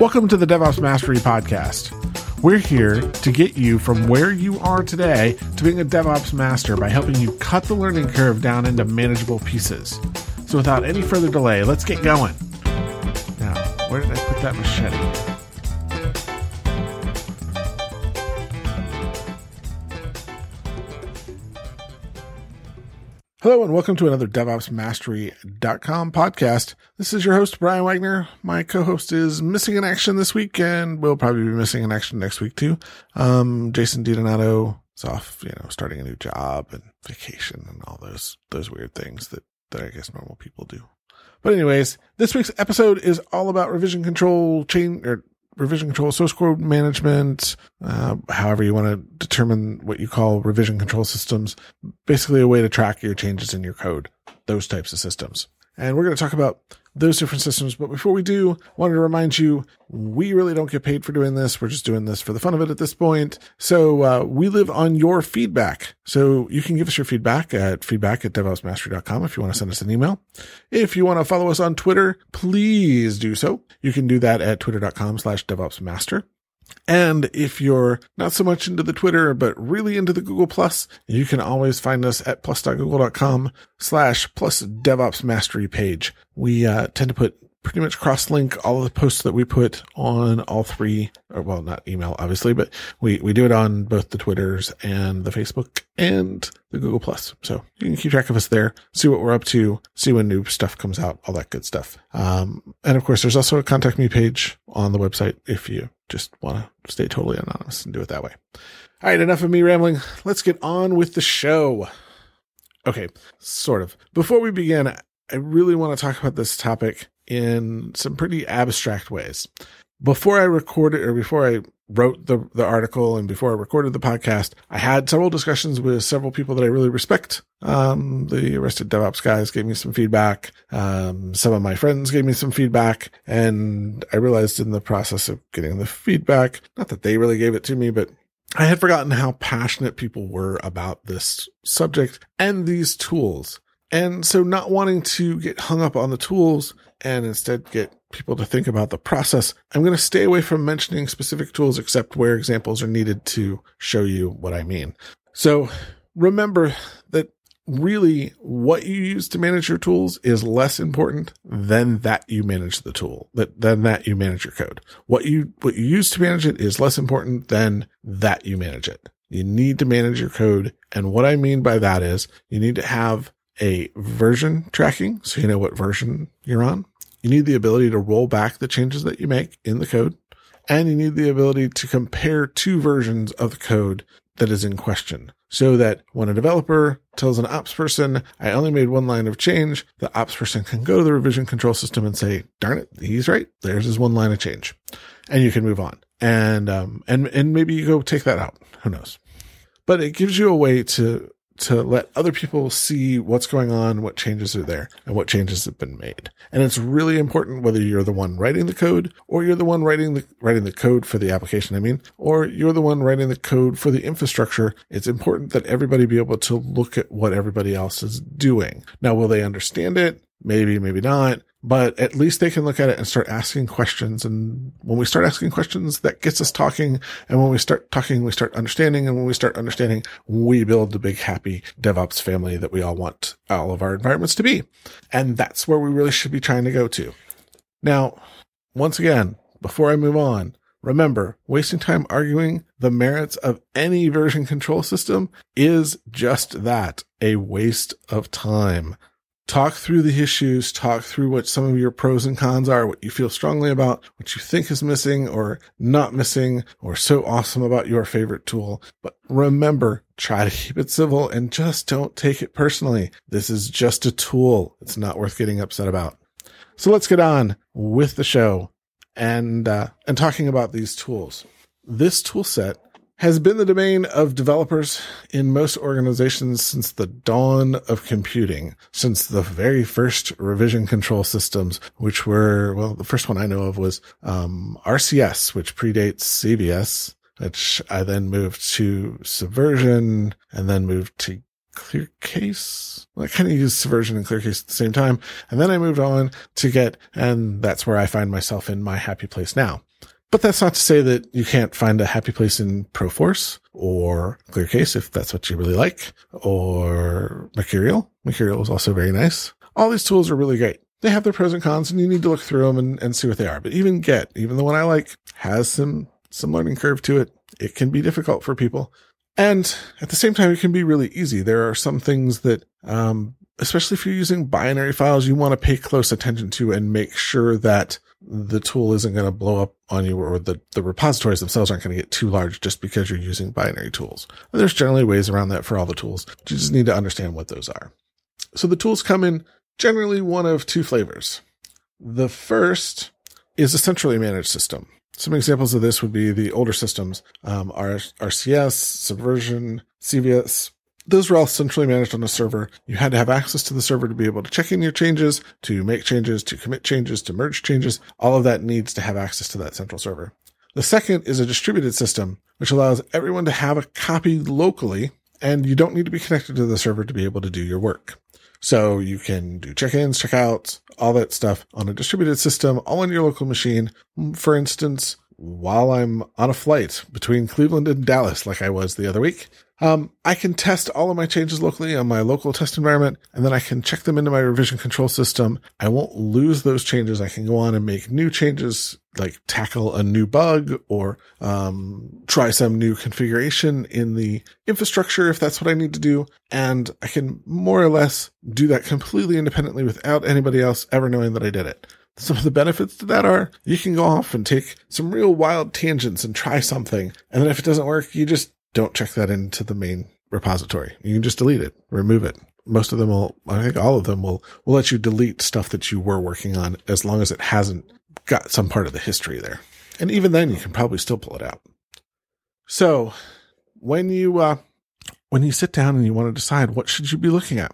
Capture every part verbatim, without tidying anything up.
Welcome to the DevOps Mastery Podcast. We're here to get you from where you are today to being a DevOps master by helping you cut the learning curve down into manageable pieces. So without any further delay, let's get going. Now, where did I put that machete? Hello and welcome to another DevOps Mastery dot com podcast. This is your host, Brian Wagner. My co-host is missing in action this week and will probably be missing in action next week too. Um, Jason DiDonato is off, you know, starting a new job and vacation and all those, those weird things that, that I guess normal people do. But anyways, this week's episode is all about revision control chain or revision control, source code management, uh, however you want to determine what you call revision control systems, basically a way to track your changes in your code, those types of systems. And we're going to talk about those different systems. But before we do, I wanted to remind you, we really don't get paid for doing this. We're just doing this for the fun of it at this point. So uh, we live on your feedback. So you can give us your feedback at feedback at DevOpsMastery dot com if you want to send us an email. If you want to follow us on Twitter, please do so. You can do that at twitter dot com slash DevOpsMaster. And if you're not so much into the Twitter, but really into the Google Plus, you can always find us at plus.google.com slash plus DevOps Mastery page. We uh, tend to put pretty much cross-link all of the posts that we put on all three, or well, not email, obviously, but we, we do it on both the Twitters and the Facebook and the Google Plus. So you can keep track of us there, see what we're up to, see when new stuff comes out, all that good stuff. Um, and of course, there's also a contact me page on the website if you just want to stay totally anonymous and do it that way. All right, enough of me rambling. Let's get on with the show. Okay, sort of. Before we begin, I really want to talk about this topic in some pretty abstract ways. Before I recorded or before I wrote the, the article and before I recorded the podcast, I had several discussions with several people that I really respect. Um, the Arrested DevOps guys gave me some feedback. Um, some of my friends gave me some feedback, and I realized in the process of getting the feedback, not that they really gave it to me, but I had forgotten how passionate people were about this subject and these tools. And so not wanting to get hung up on the tools and instead get people to think about the process, I'm going to stay away from mentioning specific tools except where examples are needed to show you what I mean. So remember that really what you use to manage your tools is less important than that you manage the tool, that than that you manage your code. What you what you use to manage it is less important than that you manage it. You need to manage your code. And what I mean by that is you need to have a version tracking, so you know what version you're on. You need the ability to roll back the changes that you make in the code, and you need the ability to compare two versions of the code that is in question, so that when a developer tells an ops person, I only made one line of change, the ops person can go to the revision control system and say, darn it, he's right. There's his one line of change. And you can move on. And um, and and maybe you go take that out. Who knows? But it gives you a way to to let other people see what's going on, what changes are there, and what changes have been made. And it's really important whether you're the one writing the code or you're the one writing the writing the code for the application, I mean, or you're the one writing the code for the infrastructure. It's important that everybody be able to look at what everybody else is doing. Now, will they understand it? Maybe, maybe not. But at least they can look at it and start asking questions. And when we start asking questions, that gets us talking. And when we start talking, we start understanding. And when we start understanding, we build the big, happy DevOps family that we all want all of our environments to be. And that's where we really should be trying to go to. Now, once again, before I move on, remember, wasting time arguing the merits of any version control system is just that, a waste of time. Talk through the issues, talk through what some of your pros and cons are, what you feel strongly about, what you think is missing or not missing or so awesome about your favorite tool. But remember, try to keep it civil and just don't take it personally. This is just a tool. It's not worth getting upset about. So let's get on with the show and, uh, and talking about these tools. This tool set has been the domain of developers in most organizations since the dawn of computing, since the very first revision control systems, which were, well, the first one I know of was um, R C S, which predates C V S, which I then moved to Subversion and then moved to ClearCase. Well, I kind of used Subversion and ClearCase at the same time. And then I moved on to Git, and that's where I find myself in my happy place now. But that's not to say that you can't find a happy place in Perforce or ClearCase if that's what you really like, or Mercurial. Mercurial is also very nice. All these tools are really great. They have their pros and cons, and you need to look through them and, and see what they are. But even Git, even the one I like, has some some learning curve to it. It can be difficult for people. And at the same time, it can be really easy. There are some things that, um, especially if you're using binary files, you want to pay close attention to and make sure that the tool isn't going to blow up on you, or the, the repositories themselves aren't going to get too large just because you're using binary tools. And there's generally ways around that for all the tools. You just need to understand what those are. So the tools come in generally one of two flavors. The first is a centrally managed system. Some examples of this would be the older systems, um, R C S, Subversion, C V S. Those were all centrally managed on a server. You had to have access to the server to be able to check in your changes, to make changes, to commit changes, to merge changes. All of that needs to have access to that central server. The second is a distributed system, which allows everyone to have a copy locally, and you don't need to be connected to the server to be able to do your work. So you can do check-ins, check-outs, all that stuff on a distributed system, all on your local machine. For instance, while I'm on a flight between Cleveland and Dallas, like I was the other week, um, I can test all of my changes locally on my local test environment, and then I can check them into my revision control system. I won't lose those changes. I can go on and make new changes, like tackle a new bug or um, try some new configuration in the infrastructure if that's what I need to do. And I can more or less do that completely independently without anybody else ever knowing that I did it. Some of the benefits to that are you can go off and take some real wild tangents and try something. And then if it doesn't work, you just don't check that into the main repository. You can just delete it, remove it. Most of them will, I think all of them will, will let you delete stuff that you were working on as long as it hasn't got some part of the history there. And even then you can probably still pull it out. So when you, uh, when you sit down and you want to decide what should you be looking at,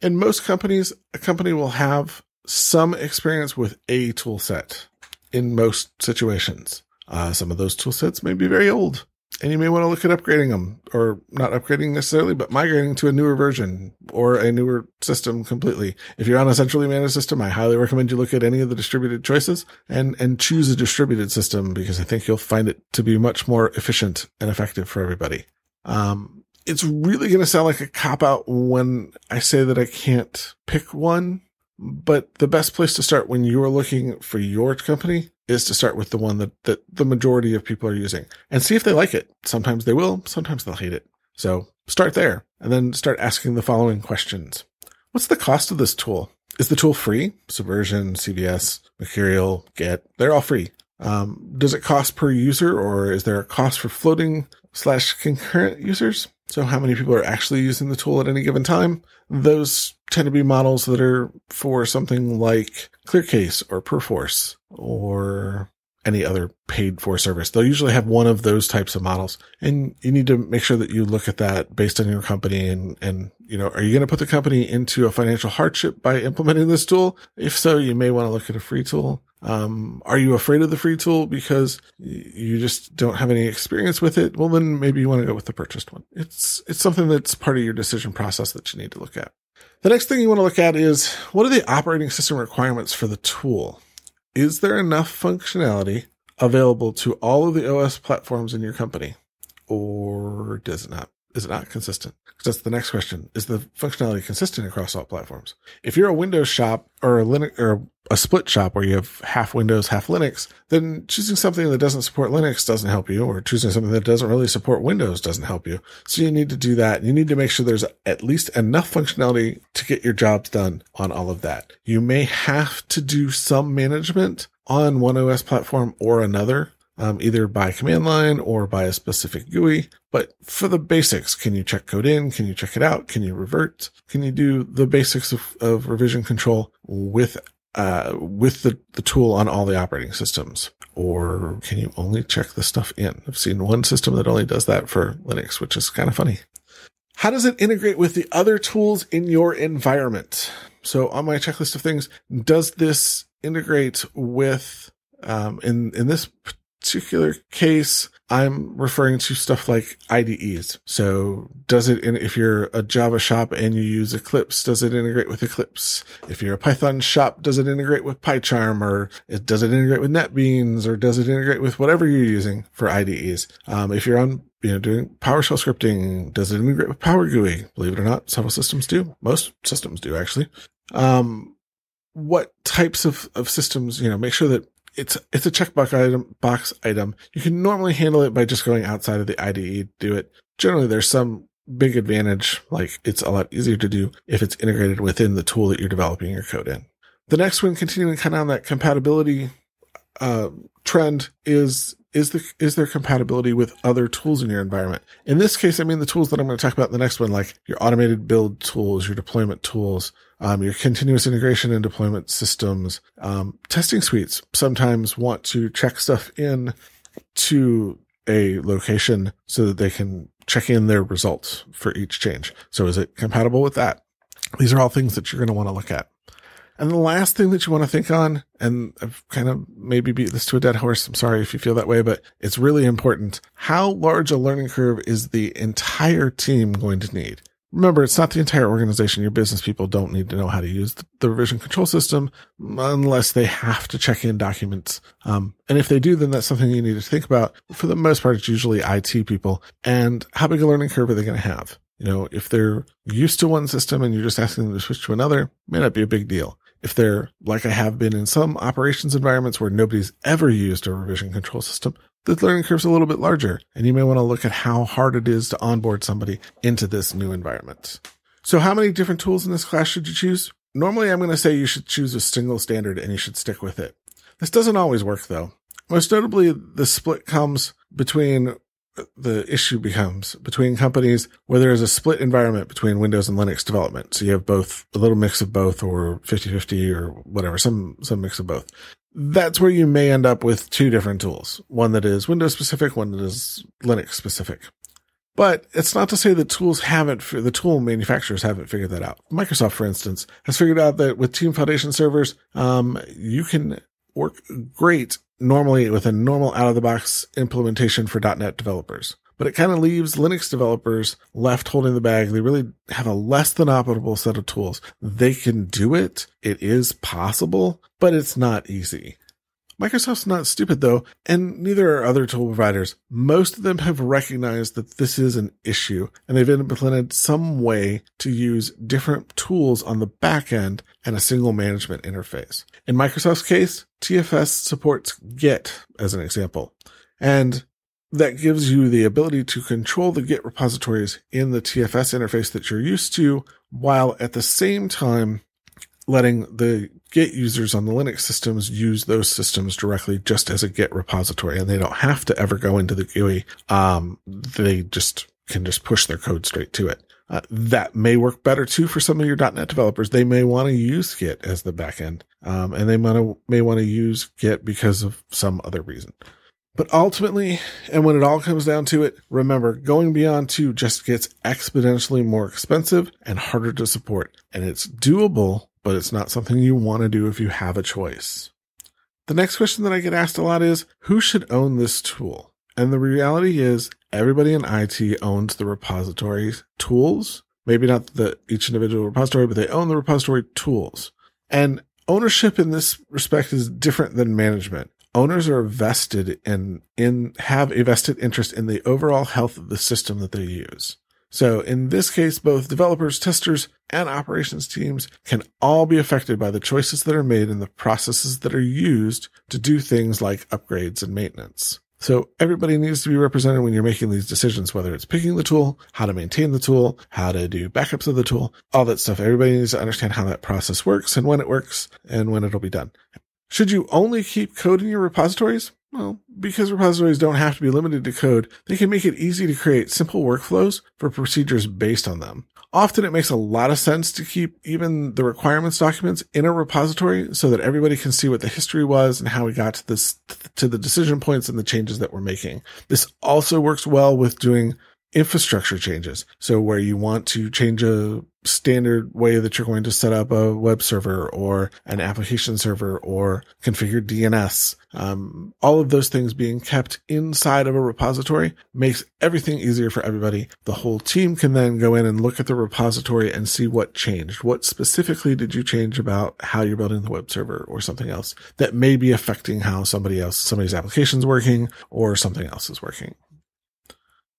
in most companies, a company will have some experience with a tool set in most situations. Uh, some of those tool sets may be very old, and you may want to look at upgrading them, or not upgrading necessarily, but migrating to a newer version or a newer system completely. If you're on a centrally managed system, I highly recommend you look at any of the distributed choices and, and choose a distributed system, because I think you'll find it to be much more efficient and effective for everybody. Um, it's really going to sound like a cop-out when I say that I can't pick one, but the best place to start when you're looking for your company is to start with the one that, that the majority of people are using and see if they like it. Sometimes they will, sometimes they'll hate it. So start there, and then start asking the following questions. What's the cost of this tool? Is the tool free? Subversion, C V S, Mercurial, Git, they're all free. Um, does it cost per user, or is there a cost for floating slash concurrent users? So how many people are actually using the tool at any given time? Those tend to be models that are for something like ClearCase or Perforce or any other paid for service. They'll usually have one of those types of models. And you need to make sure that you look at that based on your company. And, and you know, are you going to put the company into a financial hardship by implementing this tool? If so, you may want to look at a free tool. Um, are you afraid of the free tool because you just don't have any experience with it? Well, then maybe you want to go with the purchased one. It's, it's something that's part of your decision process that you need to look at. The next thing you want to look at is, what are the operating system requirements for the tool? Is there enough functionality available to all of the O S platforms in your company? Or does it not? Is it not consistent? Because that's the next question. Is the functionality consistent across all platforms? If you're a Windows shop or a Linux or a split shop where you have half Windows, half Linux, then choosing something that doesn't support Linux doesn't help you, or choosing something that doesn't really support Windows doesn't help you. So you need to do that. You need to make sure there's at least enough functionality to get your jobs done on all of that. You may have to do some management on one O S platform or another, Um, either by command line or by a specific G U I. But for the basics, can you check code in? Can you check it out? Can you revert? Can you do the basics of, of revision control with uh, with the, the tool on all the operating systems? Or can you only check the stuff in? I've seen one system that only does that for Linux, which is kind of funny. How does it integrate with the other tools in your environment? So on my checklist of things, does this integrate with, um, in, in this particular case, I'm referring to stuff like I D Es. So does it, in, if you're a Java shop and you use Eclipse, does it integrate with Eclipse? If you're a Python shop, does it integrate with PyCharm, or it, does it integrate with NetBeans, or does it integrate with whatever you're using for I D Es? Um, if you're on, you know, doing PowerShell scripting, does it integrate with PowerGUI? Believe it or not, several systems do. Most systems do, actually. Um, what types of, of systems, you know, make sure that It's it's a checkbox item, box item. You can normally handle it by just going outside of the I D E to do it. Generally, there's some big advantage, like it's a lot easier to do if it's integrated within the tool that you're developing your code in. The next one, continuing kind of on that compatibility uh, trend, is is the is there compatibility with other tools in your environment? In this case, I mean the tools that I'm going to talk about in the next one, like your automated build tools, your deployment tools, Um, your continuous integration and deployment systems. Um, testing suites sometimes want to check stuff in to a location so that they can check in their results for each change. So is it compatible with that? These are all things that you're going to want to look at. And the last thing that you want to think on, and I've kind of maybe beat this to a dead horse, I'm sorry if you feel that way, but it's really important. How large a learning curve is the entire team going to need? Remember, it's not the entire organization. Your business people don't need to know how to use the revision control system unless they have to check in documents. Um, and if they do, then that's something you need to think about. For the most part, it's usually I T people. And how big a learning curve are they going to have? You know, if they're used to one system and you're just asking them to switch to another, it may not be a big deal. If they're, like I have been in some operations environments where nobody's ever used a revision control system, the learning curve's a little bit larger, and you may want to look at how hard it is to onboard somebody into this new environment. So how many different tools in this class should you choose? Normally, I'm going to say you should choose a single standard and you should stick with it. This doesn't always work, though. Most notably, the split comes between, the issue becomes between companies where there is a split environment between Windows and Linux development. So you have both, a little mix of both, or fifty-fifty or whatever, some some mix of both. That's where you may end up with two different tools, one that is Windows specific, one that is Linux specific. But it's not to say that tools haven't, the tool manufacturers haven't figured that out. Microsoft, for instance, has figured out that with Team Foundation servers, um, you can work great normally with a normal out-of-the-box implementation for dot net developers. But it kind of leaves Linux developers left holding the bag. They really have a less than operable set of tools. They can do it. It is possible, but it's not easy. Microsoft's not stupid, though, and neither are other tool providers. Most of them have recognized that this is an issue, and they've implemented some way to use different tools on the back end and a single management interface. In Microsoft's case, T F S supports Git, as an example, and that gives you the ability to control the Git repositories in the T F S interface that you're used to, while at the same time letting the Git users on the Linux systems use those systems directly just as a Git repository, and they don't have to ever go into the G U I. Um, they just can just push their code straight to it. Uh, that may work better, too, for some of your dot net developers. They may want to use Git as the backend, um, and they may want to use Git because of some other reason. But ultimately, and when it all comes down to it, remember, going beyond two just gets exponentially more expensive and harder to support, and it's doable, but it's not something you want to do if you have a choice. The next question that I get asked a lot is, who should own this tool? And the reality is, everybody in I T owns the repository tools. Maybe not the each individual repository, but they own the repository tools. And ownership in this respect is different than management. Owners are vested in, in have a vested interest in the overall health of the system that they use. So in this case, both developers, testers, and operations teams can all be affected by the choices that are made and the processes that are used to do things like upgrades and maintenance. So everybody needs to be represented when you're making these decisions, whether it's picking the tool, how to maintain the tool, how to do backups of the tool, all that stuff. Everybody needs to understand how that process works and when it works and when it'll be done. Should you only keep code in your repositories? Well, because repositories don't have to be limited to code, they can make it easy to create simple workflows for procedures based on them. Often it makes a lot of sense to keep even the requirements documents in a repository so that everybody can see what the history was and how we got to this, to the decision points and the changes that we're making. This also works well with doing infrastructure changes. So where you want to change a standard way that you're going to set up a web server or an application server or configure D N S. Um, all of those things being kept inside of a repository makes everything easier for everybody. The whole team can then go in and look at the repository and see what changed. What specifically did you change about how you're building the web server or something else that may be affecting how somebody else, somebody's application's working or something else is working.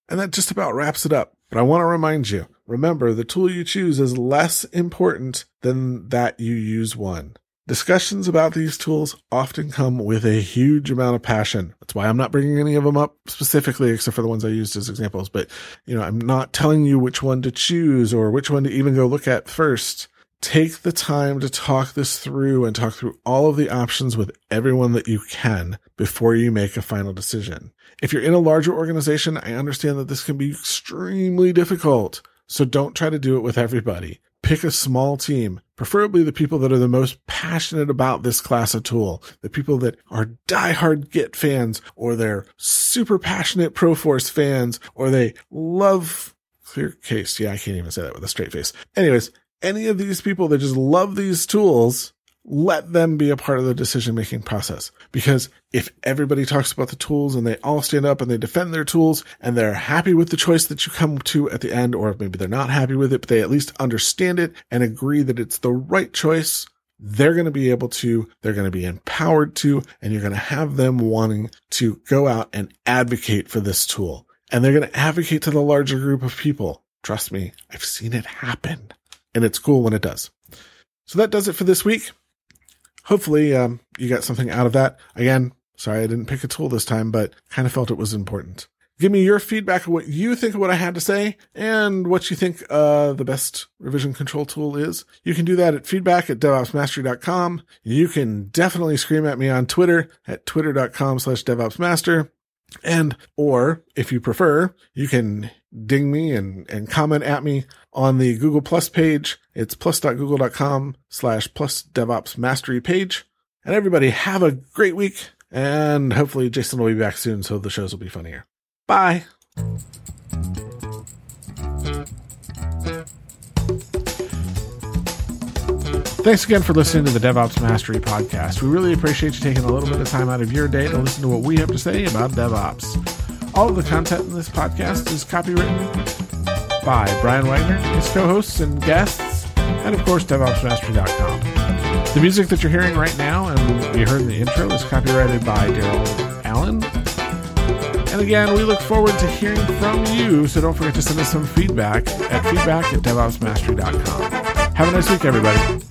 And that just about wraps it up. But I want to remind you, remember, the tool you choose is less important than that you use one. Discussions about these tools often come with a huge amount of passion. That's why I'm not bringing any of them up specifically, except for the ones I used as examples. But, you know, I'm not telling you which one to choose or which one to even go look at first. Take the time to talk this through and talk through all of the options with everyone that you can before you make a final decision. If you're in a larger organization, I understand that this can be extremely difficult. So don't try to do it with everybody. Pick a small team, preferably the people that are the most passionate about this class of tool, the people that are diehard Git fans, or they're super passionate Perforce fans, or they love ClearCase. Yeah, I can't even say that with a straight face. Anyways, any of these people that just love these tools, let them be a part of the decision-making process. Because if everybody talks about the tools and they all stand up and they defend their tools and they're happy with the choice that you come to at the end, or maybe they're not happy with it, but they at least understand it and agree that it's the right choice, they're going to be able to, they're going to be empowered to, and you're going to have them wanting to go out and advocate for this tool. And they're going to advocate to the larger group of people. Trust me, I've seen it happen. And it's cool when it does. So that does it for this week. Hopefully um, you got something out of that. Again, sorry I didn't pick a tool this time, but kind of felt it was important. Give me your feedback of what you think of what I had to say and what you think uh, the best revision control tool is. You can do that at feedback at DevOpsMastery dot com. You can definitely scream at me on Twitter at twitter.com slash DevOpsMaster. And, or if you prefer, you can ding me and, and comment at me on the Google Plus page. It's plus.google.com slash plus DevOps mastery page. And everybody have a great week. And hopefully Jason will be back soon. So the shows will be funnier. Bye. Thanks again for listening to the DevOps Mastery Podcast. We really appreciate you taking a little bit of time out of your day to listen to what we have to say about DevOps. All of the content in this podcast is copywritten by Brian Wagner, his co-hosts and guests, and of course, DevOpsMastery dot com. The music that you're hearing right now and we heard in the intro is copyrighted by Daryl Allen. And again, we look forward to hearing from you, so don't forget to send us some feedback at feedback at DevOpsMastery dot com. Have a nice week, everybody.